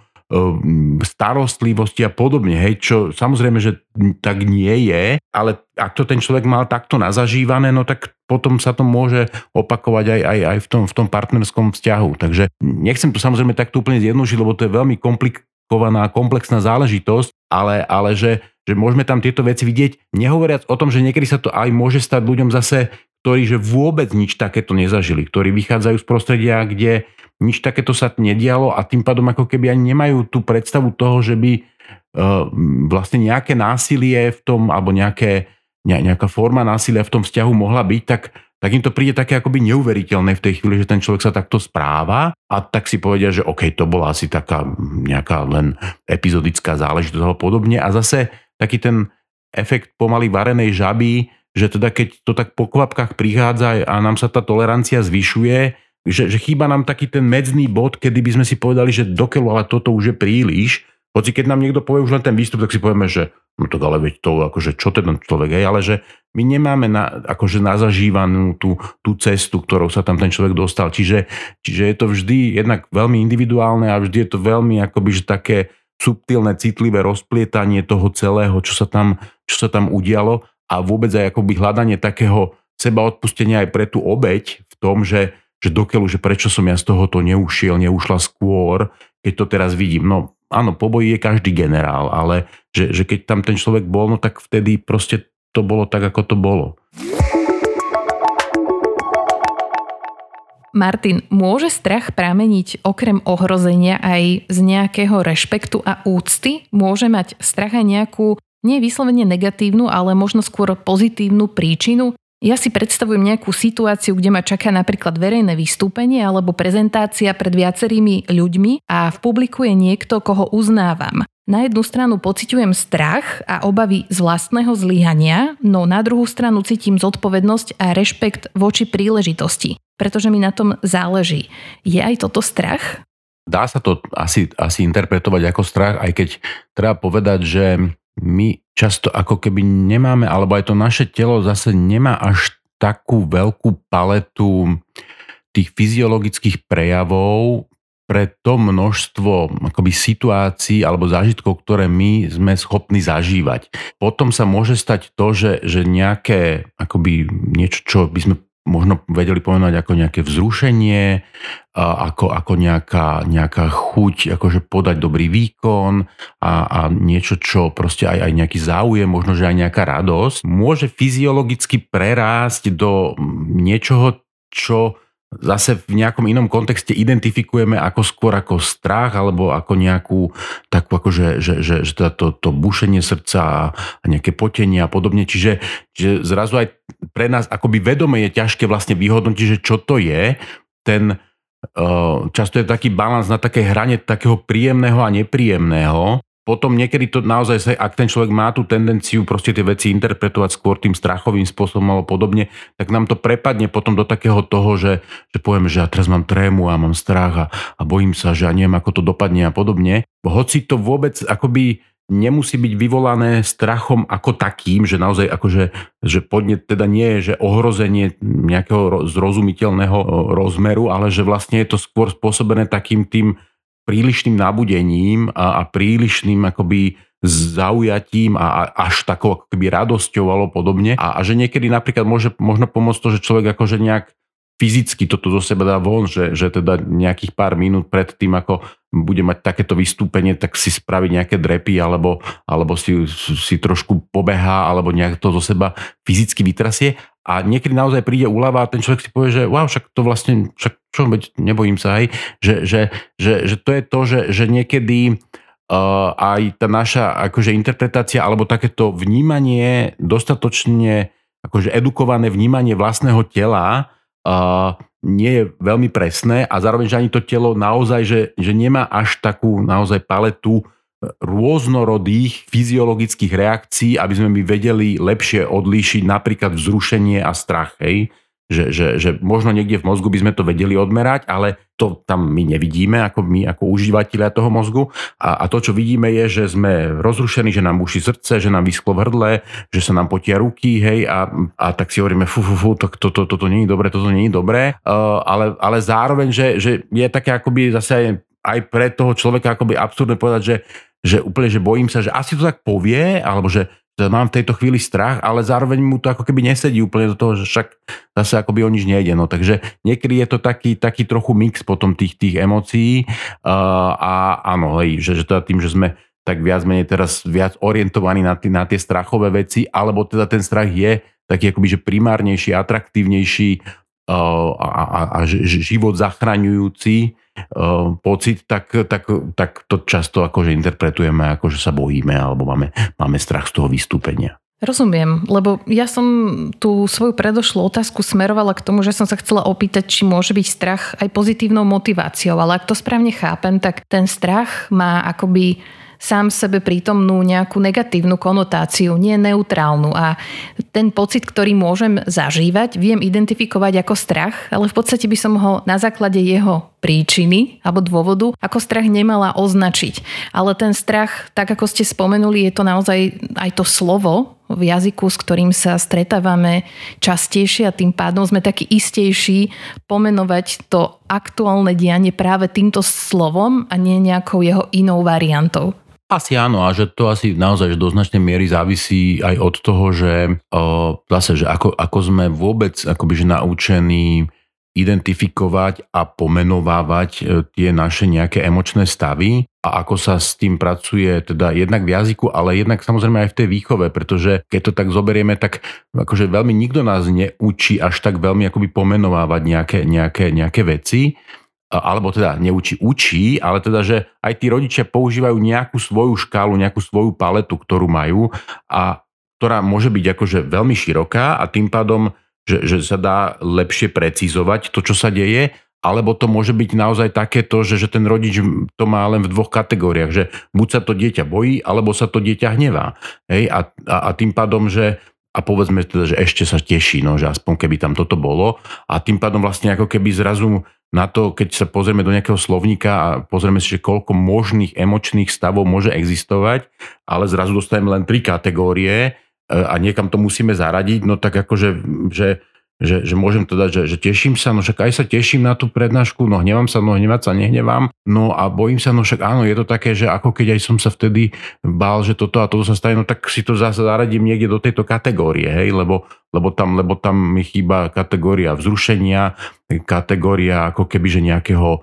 starostlivosti a podobne, hej, čo samozrejme, že tak nie je, ale ak to ten človek mal takto nazažívané, no tak potom sa to môže opakovať aj, aj, aj v tom, v tom partnerskom vzťahu. Takže nechcem to samozrejme takto úplne zjednodušiť, lebo to je veľmi komplikovaná, komplexná záležitosť, ale, ale že, že môžeme tam tieto veci vidieť, nehovoriac o tom, že niekedy sa to aj môže stať ľuďom zase, ktorí že vôbec nič takéto nezažili, ktorí vychádzajú z prostredia, kde nič takéto sa nedialo a tým pádom ako keby ani nemajú tú predstavu toho, že by e, vlastne nejaké násilie v tom, alebo nejaké, ne, nejaká forma násilia v tom vzťahu mohla byť, tak, tak im to príde také akoby neuveriteľné v tej chvíli, že ten človek sa takto správa a tak si povedia, že okej, to bola asi taká nejaká len epizodická záležitosť alebo podobne a zase taký ten efekt pomaly varenej žaby, že teda keď to tak po kvapkách prichádza a nám sa tá tolerancia zvyšuje, Že, že chýba nám taký ten medzný bod, kedy by sme si povedali, že dokeľu, ale toto už je príliš. Hoci keď nám niekto povie už len ten výstup, tak si povieme, že no to ale veď to, akože čo ten človek je, ale že my nemáme na, akože nazažívanú tú, tú cestu, ktorou sa tam ten človek dostal. Čiže, čiže je to vždy jednak veľmi individuálne a vždy je to veľmi akoby, že také subtilné, citlivé rozplietanie toho celého, čo sa tam, čo sa tam udialo a vôbec aj akoby hľadanie takého sebaodpustenia aj pre tú obeť v tom, že že dokeľu, že prečo som ja z tohoto neušiel, neušla skôr, keď to teraz vidím. No áno, po boji je každý generál, ale že, že keď tam ten človek bol, no tak vtedy proste to bolo tak, ako to bolo. Martin, môže strach prameniť okrem ohrozenia aj z nejakého rešpektu a úcty? Môže mať strach aj nejakú, nie vyslovene negatívnu, ale možno skôr pozitívnu príčinu? Ja si predstavujem nejakú situáciu, kde ma čaká napríklad verejné vystúpenie alebo prezentácia pred viacerými ľuďmi a v publiku je niekto, koho uznávam. Na jednu stranu pociťujem strach a obavy z vlastného zlyhania, no na druhú stranu cítim zodpovednosť a rešpekt voči príležitosti, pretože mi na tom záleží. Je aj toto strach? Dá sa to asi, asi interpretovať ako strach, aj keď treba povedať, že my často ako keby nemáme, alebo aj to naše telo zase nemá až takú veľkú paletu tých fyziologických prejavov, pre to množstvo akoby situácií alebo zážitkov, ktoré my sme schopní zažívať. Potom sa môže stať to, že, že nejaké akoby niečo, čo by sme možno vedeli pomenovať ako nejaké vzrušenie, ako, ako nejaká, nejaká chuť akože podať dobrý výkon a, a niečo, čo proste aj, aj nejaký záujem, možno že aj nejaká radosť, môže fyziologicky prerásť do niečoho, čo zase v nejakom inom kontexte identifikujeme ako skôr ako strach alebo ako nejakú takú akože že, že, že to, to bušenie srdca a nejaké potenie a podobne. Čiže, čiže zrazu aj pre nás akoby vedome je ťažké vlastne vyhodnotiť, že čo to je. Ten často je taký balans na takej hrane takého príjemného a nepríjemného. Potom niekedy to naozaj, ak ten človek má tú tendenciu proste tie veci interpretovať skôr tým strachovým spôsobom alebo podobne, tak nám to prepadne potom do takého toho, že, že povieme, že ja teraz mám trému a mám strach a, a bojím sa, že ja neviem, ako to dopadne a podobne. Hoci to vôbec akoby nemusí byť vyvolané strachom ako takým, že naozaj akože, že podnet teda nie je, že ohrozenie nejakého zrozumiteľného rozmeru, ale že vlastne je to skôr spôsobené takým tým prílišným nabudením a, a prílišným akoby zaujatím a, a až takou akoby radosťou alebo podobne. A, a že niekedy napríklad môže možno pomôcť to, že človek akože nejak fyzicky toto zo seba dá von, že, že teda nejakých pár minút pred tým, ako bude mať takéto vystúpenie, tak si spraví nejaké drepy alebo, alebo si, si trošku pobehá alebo nejak to zo seba fyzicky vytrasie. A niekedy naozaj príde úľava a ten človek si povie, že wow, však to vlastne, však čo, nebojím sa, hej, že, že, že, že to je to, že, že niekedy uh, aj tá naša akože interpretácia alebo takéto vnímanie, dostatočne akože edukované vnímanie vlastného tela uh, nie je veľmi presné a zároveň, že ani to telo naozaj, že, že nemá až takú naozaj paletu rôznorodých fyziologických reakcií, aby sme my vedeli lepšie odlíšiť napríklad vzrušenie a strach. Hej? Že, že, že možno niekde v mozgu by sme to vedeli odmerať, ale to tam my nevidíme, ako my, ako užívateľia toho mozgu. A, a to, čo vidíme, je, že sme rozrušení, že nám buší srdce, že nám vyschlo v hrdle, že sa nám potia ruky, hej, a, a tak si hovoríme, fú, fú, fú, to, to, to, to, to nie je dobré, toto nie je dobré. Uh, ale, ale zároveň, že, že je také akoby zase aj, aj pre toho človeka akoby absurdné povedať, že že úplne, že bojím sa, že asi to tak povie, alebo že mám v tejto chvíli strach, ale zároveň mu to ako keby nesedí úplne do toho, že však zase akoby o nič nejde. No, takže niekedy je to taký, taký trochu mix potom tých, tých emócií uh, a áno, hej, že, že teda tým, že sme tak viac menej teraz viac orientovaní na, tý, na tie strachové veci, alebo teda ten strach je taký akoby, že primárnejší, atraktívnejší uh, a, a, a život zachraňujúci pocit, tak, tak, tak to často akože interpretujeme, akože sa bojíme alebo máme, máme strach z toho vystúpenia. Rozumiem, lebo ja som tú svoju predošlú otázku smerovala k tomu, že som sa chcela opýtať, či môže byť strach aj pozitívnou motiváciou, ale ak to správne chápem, tak ten strach má akoby sám sebe prítomnú nejakú negatívnu konotáciu, nie neutrálnu. A ten pocit, ktorý môžem zažívať, viem identifikovať ako strach, ale v podstate by som ho na základe jeho príčiny alebo dôvodu ako strach nemala označiť. Ale ten strach, tak ako ste spomenuli, je to naozaj aj to slovo v jazyku, s ktorým sa stretávame častejšie a tým pádom sme takí istejší pomenovať to aktuálne dianie práve týmto slovom a nie nejakou jeho inou variantou. Asi áno, a že to asi naozaj do značnej miery závisí aj od toho, že o, zase, že ako, ako sme vôbec akoby, že naučení identifikovať a pomenovávať tie naše nejaké emočné stavy a ako sa s tým pracuje teda jednak v jazyku, ale jednak samozrejme aj v tej výchove, pretože keď to tak zoberieme, tak akože veľmi nikto nás neučí až tak veľmi akoby pomenovávať nejaké, nejaké, nejaké veci, alebo teda neučí, učí, ale teda, že aj tí rodičia používajú nejakú svoju škálu, nejakú svoju paletu, ktorú majú a ktorá môže byť akože veľmi široká a tým pádom Že, že sa dá lepšie precizovať to, čo sa deje alebo to môže byť naozaj takéto, že, že ten rodič to má len v dvoch kategóriách, že buď sa to dieťa bojí, alebo sa to dieťa hnevá. Hej? A, a, a tým pádom, že a povedzme teda, že ešte sa teší, no, že aspoň keby tam toto bolo. A tým pádom vlastne ako keby zrazu na to, keď sa pozrieme do nejakého slovníka a pozrieme si, že koľko možných emočných stavov môže existovať, ale zrazu dostaneme len tri kategórie a niekam to musíme zaradiť, no tak akože, že, že, že môžem to dať, že, že teším sa, no však aj sa teším na tú prednášku, no hnevam sa, no hnevať sa nehnevám, no a bojím sa, no však áno, je to také, že ako keď aj som sa vtedy bál, že toto a toto sa stane, no tak si to zase zaradím niekde do tejto kategórie, hej, lebo lebo tam, lebo tam mi chýba kategória vzrušenia, kategória ako keby, že nejakého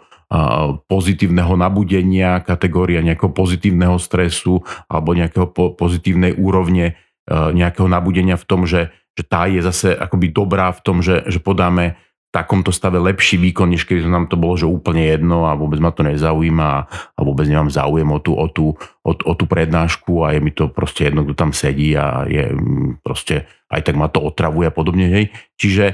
pozitívneho nabudenia, kategória nejakého pozitívneho stresu alebo nejakého po, pozitívnej úrovne nejakého nabudenia v tom, že, že tá je zase akoby dobrá v tom, že, že podáme v takomto stave lepší výkon, než keby nám to bolo že úplne jedno a vôbec ma to nezaujíma a vôbec nemám záujem o tú, o tú, o, o tú prednášku a je mi to proste jedno, kto tam sedí a je proste aj tak ma to otravuje a podobne. Hej. Čiže e,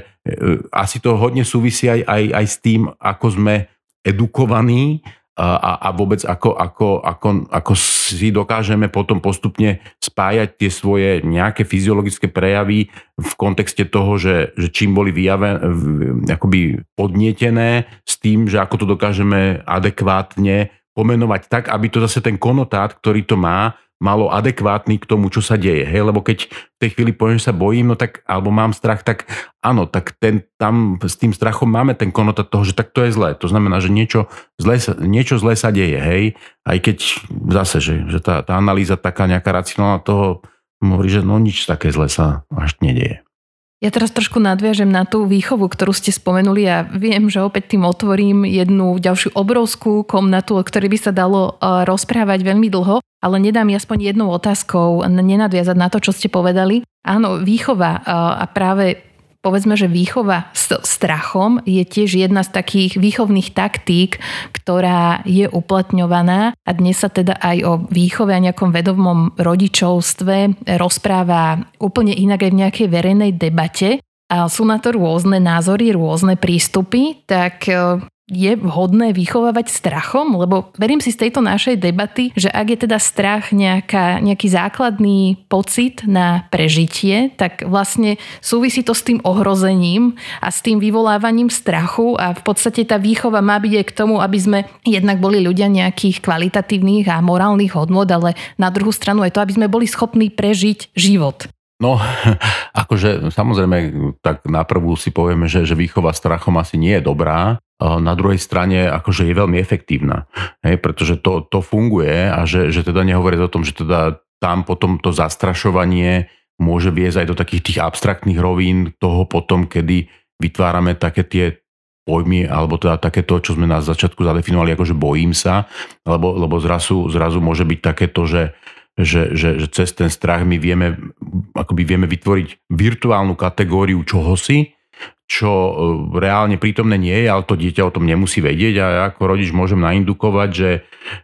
asi to hodne súvisí aj, aj, aj s tým, ako sme edukovaní a, a vôbec ako, ako, ako, ako si dokážeme potom postupne spájať tie svoje nejaké fyziologické prejavy v kontexte toho, že, že čím boli vyjavené, akoby podnietené s tým, že ako to dokážeme adekvátne pomenovať tak, aby to zase ten konotát, ktorý to má, malo adekvátny k tomu, čo sa deje. Hej? Lebo keď v tej chvíli poviem, že sa bojím, no tak, alebo mám strach, tak áno, tak ten, tam s tým strachom máme ten konotát toho, že tak to je zlé. To znamená, že niečo zlé, niečo zlé sa deje. Hej? Aj keď zase, že, že tá, tá analýza taká nejaká racionálna toho hovorí, že no nič také zlé sa až nedieje. Ja teraz trošku nadviažem na tú výchovu, ktorú ste spomenuli a viem, že opäť tým otvorím jednu ďalšiu obrovskú komnatu, o ktorej by sa dalo rozprávať veľmi dlho, ale nedám aspoň jednou otázkou nenadviazať na to, čo ste povedali. Áno, výchova a práve povedzme, že výchova s strachom je tiež jedna z takých výchovných taktík, ktorá je uplatňovaná a dnes sa teda aj o výchove a nejakom vedomom rodičovstve rozpráva úplne inak aj v nejakej verejnej debate a sú na to rôzne názory, rôzne prístupy, tak je vhodné vychovávať strachom? Lebo verím si z tejto našej debaty, že ak je teda strach nejaká, nejaký základný pocit na prežitie, tak vlastne súvisí to s tým ohrozením a s tým vyvolávaním strachu a v podstate tá výchova má byť aj k tomu, aby sme jednak boli ľudia nejakých kvalitatívnych a morálnych hodnôt, ale na druhú stranu je to, aby sme boli schopní prežiť život. No, akože samozrejme, tak naprvu si povieme, že, že výchova strachom asi nie je dobrá. Na druhej strane akože je veľmi efektívna, hej, pretože to, to funguje a že, že teda nehovorí o tom, že teda tam potom to zastrašovanie môže viesť aj do takých tých abstraktných rovín toho potom, kedy vytvárame také tie pojmy, alebo teda takéto, čo sme na začiatku zadefinovali, akože bojím sa, lebo, lebo zrazu, zrazu môže byť takéto, že Že, že, že cez ten strach my vieme, akoby vieme vytvoriť virtuálnu kategóriu čohosi, čo reálne prítomné nie je, ale to dieťa o tom nemusí vedieť a ja ako rodič môžem naindukovať, že,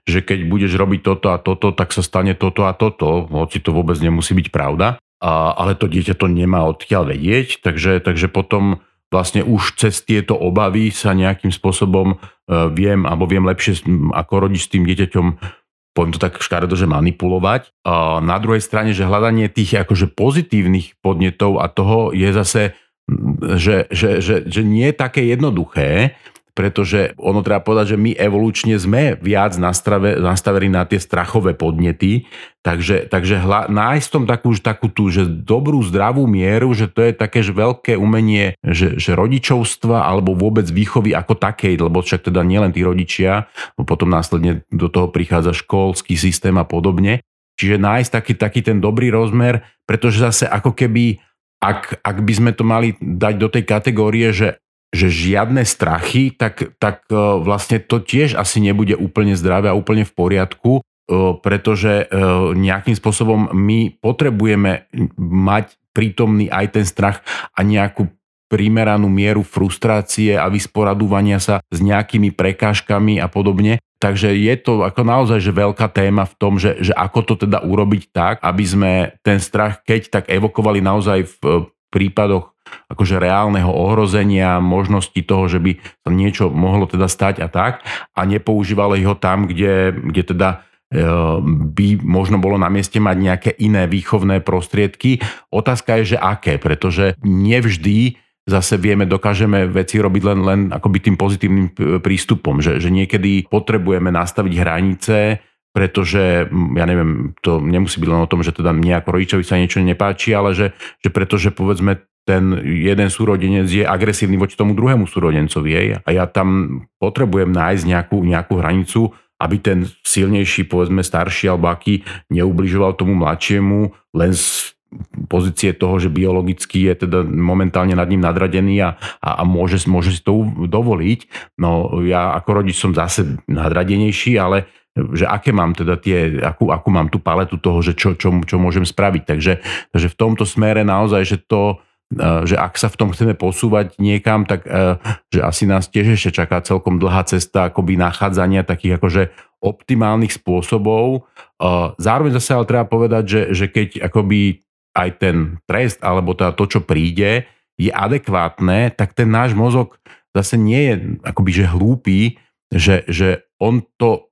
že keď budeš robiť toto a toto, tak sa stane toto a toto, hoci to vôbec nemusí byť pravda, a, ale to dieťa to nemá odkiaľ vedieť, takže, takže potom vlastne už cez tieto obavy sa nejakým spôsobom viem, alebo viem lepšie ako rodič s tým dieťaťom poviem to tak škaredo, že manipulovať. A na druhej strane, že hľadanie tých akože pozitívnych podnetov a toho je zase, že, že, že, že nie je také jednoduché, pretože ono treba povedať, že my evolučne sme viac nastavení na tie strachové podnety, takže, takže hla, nájsť tom takú, takú tú že dobrú, zdravú mieru, že to je také že veľké umenie že, že rodičovstva alebo vôbec výchovy ako takej, lebo však teda nielen tí rodičia, potom následne do toho prichádza školský systém a podobne. Čiže nájsť taký, taký ten dobrý rozmer, pretože zase ako keby, ak, ak by sme to mali dať do tej kategórie, že že žiadne strachy, tak, tak vlastne to tiež asi nebude úplne zdravé a úplne v poriadku, pretože nejakým spôsobom my potrebujeme mať prítomný aj ten strach a nejakú primeranú mieru frustrácie a vysporadúvania sa s nejakými prekážkami a podobne. Takže je to ako naozaj že veľká téma v tom, že, že ako to teda urobiť tak, aby sme ten strach, keď tak evokovali naozaj v prípadoch akože reálneho ohrozenia, možnosti toho, že by sa niečo mohlo teda stať a tak, a nepoužívali ho tam, kde, kde teda by možno bolo na mieste mať nejaké iné výchovné prostriedky. Otázka je, že aké, pretože nevždy zase vieme, dokážeme veci robiť len, len akoby tým pozitívnym prístupom, že, že niekedy potrebujeme nastaviť hranice, pretože, ja neviem, to nemusí byť len o tom, že teda nejako rodičovi sa niečo nepáči, ale že, že pretože povedzme ten jeden súrodenec je agresívny voči tomu druhému súrodencovi, hej? A ja tam potrebujem nájsť nejakú, nejakú hranicu, aby ten silnejší, povedzme starší alebo aký, neubližoval tomu mladšiemu len z pozície toho, že biologicky je teda momentálne nad ním nadradený a, a, a môže, môže si to dovoliť. No ja ako rodič som zase nadradenejší, ale že aké mám teda tie, akú, akú mám tú paletu toho, že čo, čo, čo môžem spraviť. Takže, takže v tomto smere naozaj, že to, že ak sa v tom chceme posúvať niekam, tak že asi nás tiež ešte čaká celkom dlhá cesta akoby nachádzania takých akože optimálnych spôsobov. Zároveň zase ale treba povedať, že, že keď akoby aj ten trest alebo teda to, čo príde, je adekvátne, tak ten náš mozog zase nie je akoby že hlúpy, že, že on to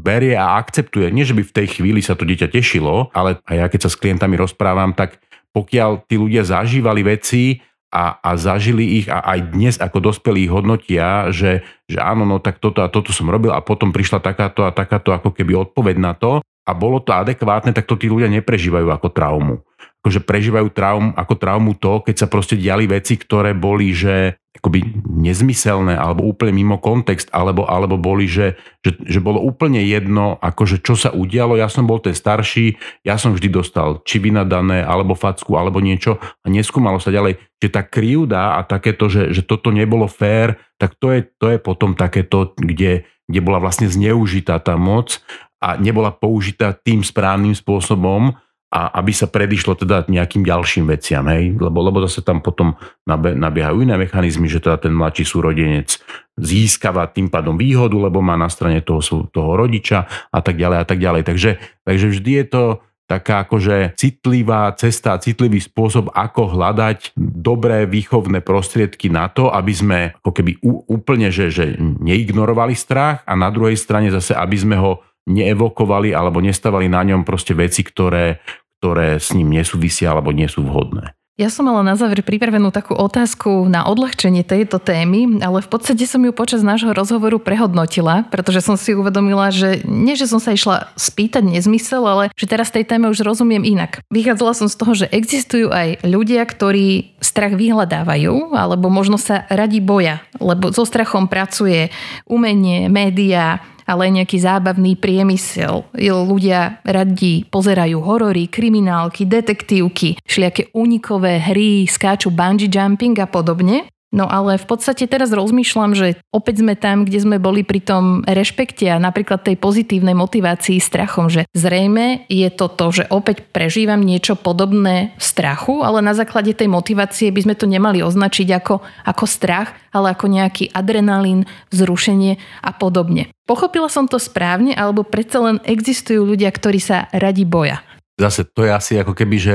berie a akceptuje. Nie, že by v tej chvíli sa to dieťa tešilo, ale aj ja keď sa s klientami rozprávam, tak pokiaľ tí ľudia zažívali veci a, a zažili ich a aj dnes ako dospelí hodnotia, že, že áno, no tak toto a toto som robil a potom prišla takáto a takáto ako keby odpoveď na to a bolo to adekvátne, tak to tí ľudia neprežívajú ako traumu. Akože prežívajú traum, ako traumu to, keď sa proste diali veci, ktoré boli, že akoby nezmyselné alebo úplne mimo kontext, alebo, alebo boli, že, že, že bolo úplne jedno, akože čo sa udialo. Ja som bol ten starší, ja som vždy dostal či vynadané, alebo facku, alebo niečo a neskúmalo sa ďalej. Že tá krivda a takéto, že, že toto nebolo fér, tak to je, to je potom takéto, kde, kde bola vlastne zneužitá tá moc a nebola použitá tým správnym spôsobom, a aby sa predišlo teda nejakým ďalším veciam, hej? Lebo, lebo zase tam potom nabiehajú iné mechanizmy, že teda ten mladší súrodenec získava tým pádom výhodu, lebo má na strane toho, toho rodiča a tak ďalej a tak ďalej. Takže, takže vždy je to taká akože citlivá cesta, citlivý spôsob, ako hľadať dobré výchovné prostriedky na to, aby sme ako keby úplne že, že neignorovali strach a na druhej strane zase, aby sme ho neevokovali alebo nestávali na ňom proste veci, ktoré, ktoré s ním nesúvisia alebo nie sú vhodné. Ja som mala na záver pripravenú takú otázku na odľahčenie tejto témy, ale v podstate som ju počas nášho rozhovoru prehodnotila, pretože som si uvedomila, že nie, že som sa išla spýtať nezmysel, ale že teraz tej téme už rozumiem inak. Vychádzala som z toho, že existujú aj ľudia, ktorí strach vyhľadávajú, alebo možno sa radi boja, lebo so strachom pracuje umenie, médiá, ale aj nejaký zábavný priemysel. Ľudia radi pozerajú horory, kriminálky, detektívky, všelijaké únikové hry, skáču bungee jumping a podobne. No ale v podstate teraz rozmýšľam, že opäť sme tam, kde sme boli pri tom rešpekte a napríklad tej pozitívnej motivácii strachom, že zrejme je to to, že opäť prežívam niečo podobné strachu, ale na základe tej motivácie by sme to nemali označiť ako, ako strach, ale ako nejaký adrenalín, vzrušenie a podobne. Pochopila som to správne, alebo predsa len existujú ľudia, ktorí sa radi boja? Zase to je asi ako keby, že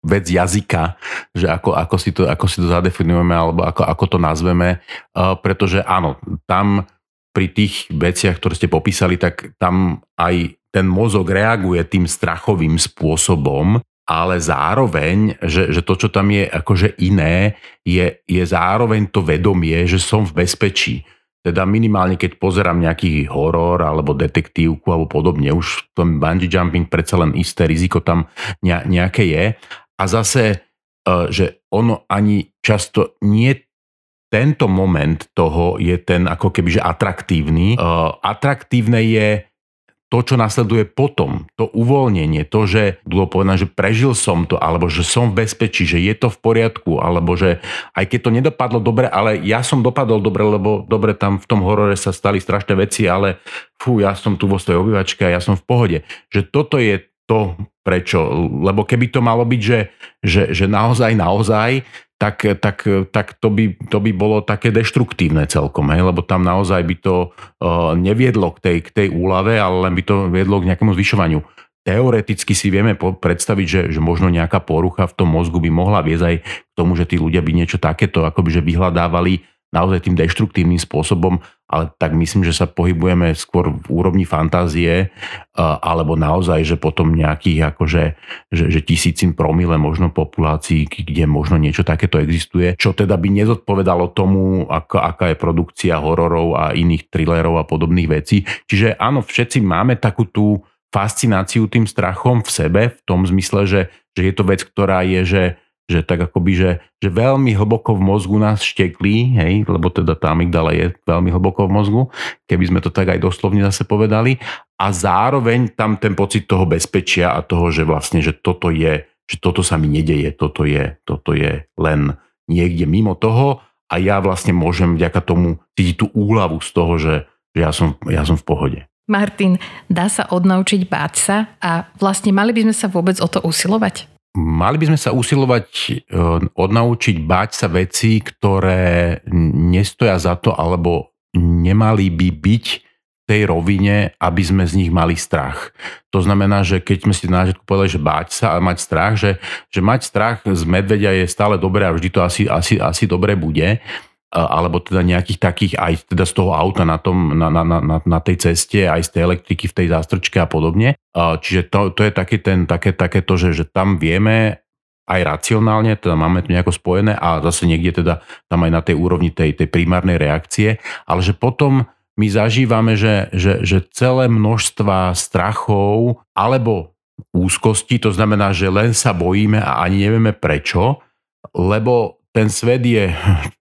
vec jazyka, že ako, ako, si to, ako si to zadefinujeme alebo ako, ako to nazveme, uh, pretože áno, tam pri tých veciach, ktoré ste popísali, tak tam aj ten mozog reaguje tým strachovým spôsobom, ale zároveň, že, že to, čo tam je akože iné, je, je zároveň to vedomie, že som v bezpečí. Teda minimálne, keď pozerám nejaký horor alebo detektívku alebo podobne, už ten bungee jumping predsa len isté riziko tam nejaké je. A zase, že ono ani často nie tento moment toho je ten ako keby, že atraktívny. Atraktívne je to, čo nasleduje potom, to uvoľnenie, to, že bolo povedané, že prežil som to, alebo že som v bezpečí, že je to v poriadku, alebo že aj keď to nedopadlo dobre, ale ja som dopadol dobre, lebo dobre tam v tom horore sa stali strašné veci, ale fú, ja som tu vo svojej obývačke a ja som v pohode. Že toto je to, prečo, lebo keby to malo byť, že, že, že naozaj, naozaj, tak, tak, tak to, by, to by bolo také deštruktívne celkom, hej? Lebo tam naozaj by to uh, neviedlo k tej, k tej úlave, ale len by to viedlo k nejakému zvyšovaniu teoreticky si vieme predstaviť, že, že možno nejaká porucha v tom mozgu by mohla viesť aj k tomu, že tí ľudia by niečo takéto akoby že vyhľadávali naozaj tým deštruktívnym spôsobom, ale tak myslím, že sa pohybujeme skôr v úrovni fantázie, alebo naozaj, že potom nejakých akože že, že tisícim promile možno populácií, kde možno niečo takéto existuje, čo teda by nezodpovedalo tomu, ako, aká je produkcia hororov a iných thrillerov a podobných vecí. Čiže áno, všetci máme takú tú fascináciu tým strachom v sebe, v tom zmysle, že, že je to vec, ktorá je, že, že tak akoby, že, že veľmi hlboko v mozgu nás šteklí, hej, lebo teda tá amygdala je veľmi hlboko v mozgu, keby sme to tak aj doslovne zase povedali, a zároveň tam ten pocit toho bezpečia a toho, že vlastne, že toto je, že toto sa mi nedeje, toto je, toto je len niekde mimo toho a ja vlastne môžem vďaka tomu cítiť tú úľavu z toho, že, že ja som, ja som v pohode. Martin, dá sa odnaučiť báť sa a vlastne mali by sme sa vôbec o to usilovať? Mali by sme sa usilovať odnaučiť báť sa veci, ktoré nestoja za to, alebo nemali by byť v tej rovine, aby sme z nich mali strach. To znamená, že keď sme si na začiatku povedali, že báť sa a mať strach, že, že mať strach z medveďa je stále dobré a vždy to asi, asi, asi dobré bude, alebo teda nejakých takých aj teda z toho auta na, tom, na, na, na, na tej ceste, aj z tej elektriky v tej zástrčke a podobne. Čiže to, to je také, ten, také, také to, že, že tam vieme aj racionálne, teda máme to nejako spojené a zase niekde teda tam aj na tej úrovni tej, tej primárnej reakcie, ale že potom my zažívame, že, že, že celé množstva strachov alebo úzkosti, to znamená, že len sa bojíme a ani nevieme prečo, lebo ten svet je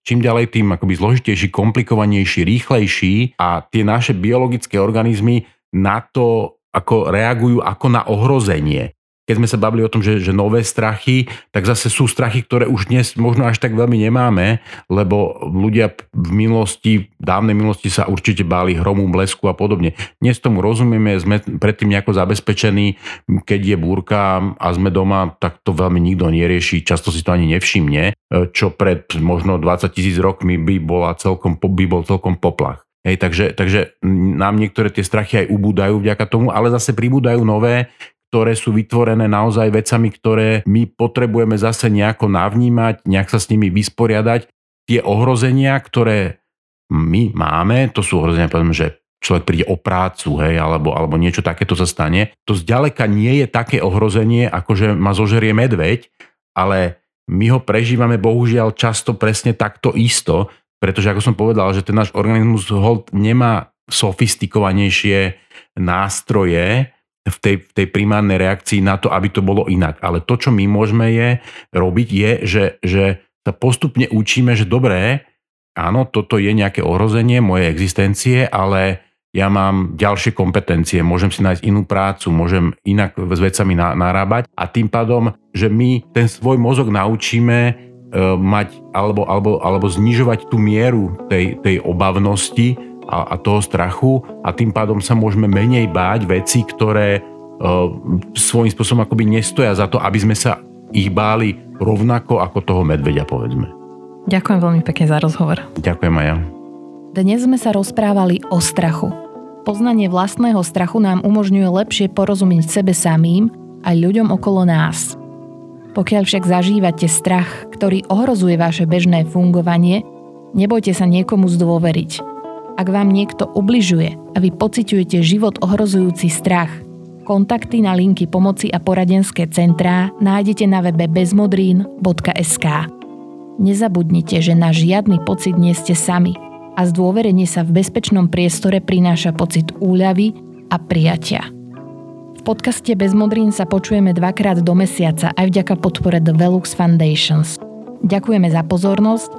čím ďalej tým akoby zložitejší, komplikovanejší, rýchlejší a tie naše biologické organizmy na to ako reagujú ako na ohrozenie. Keď sme sa bavili o tom, že, že nové strachy, tak zase sú strachy, ktoré už dnes možno až tak veľmi nemáme, lebo ľudia v minulosti, v dávnej minulosti sa určite báli hromu, blesku a podobne. Dnes tomu rozumieme, sme predtým nejako zabezpečení, keď je búrka a sme doma, tak to veľmi nikto nerieši, často si to ani nevšimne, čo pred možno dvadsaťtisíc rokmi by, bola celkom, by bol celkom poplach. Hej, takže, takže nám niektoré tie strachy aj ubúdajú vďaka tomu, ale zase pribúdajú nové, ktoré sú vytvorené naozaj vecami, ktoré my potrebujeme zase nejako navnímať, nejak sa s nimi vysporiadať. Tie ohrozenia, ktoré my máme, to sú ohrozenia, povedzme, že človek príde o prácu, hej, alebo, alebo niečo takéto sa stane. To zďaleka nie je také ohrozenie, ako že ma zožerie medveď, ale my ho prežívame bohužiaľ často presne takto isto, pretože ako som povedal, že ten náš organizmus hold nemá sofistikovanejšie nástroje, v tej, v tej primárnej reakcii na to, aby to bolo inak. Ale to, čo my môžeme je robiť, je, že, že sa postupne učíme, že dobré, áno, toto je nejaké ohrozenie mojej existencie, ale ja mám ďalšie kompetencie, môžem si nájsť inú prácu, môžem inak s vecami na, narábať a tým pádom, že my ten svoj mozog naučíme e, mať alebo, alebo, alebo znižovať tú mieru tej, tej obavnosti, a toho strachu a tým pádom sa môžeme menej báť veci, ktoré e, svojím spôsobom akoby nestoja za to, aby sme sa ich báli rovnako ako toho medveďa, povedzme. Ďakujem veľmi pekne za rozhovor. Ďakujem aj ja. Dnes sme sa rozprávali o strachu. Poznanie vlastného strachu nám umožňuje lepšie porozumieť sebe samým aj ľuďom okolo nás. Pokiaľ však zažívate strach, ktorý ohrozuje vaše bežné fungovanie, nebojte sa niekomu zdôveriť. Ak vám niekto ubližuje a vy pociťujete život ohrozujúci strach, kontakty na linky pomoci a poradenské centrá nájdete na webe bezmodrín bodka es ká. Nezabudnite, že na žiadny pocit nie ste sami a zdôverenie sa v bezpečnom priestore prináša pocit úľavy a prijatia. V podcaste Bezmodrín sa počujeme dvakrát do mesiaca aj vďaka podpore The Velux Foundations. Ďakujeme za pozornosť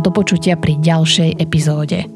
a do počutia pri ďalšej epizóde.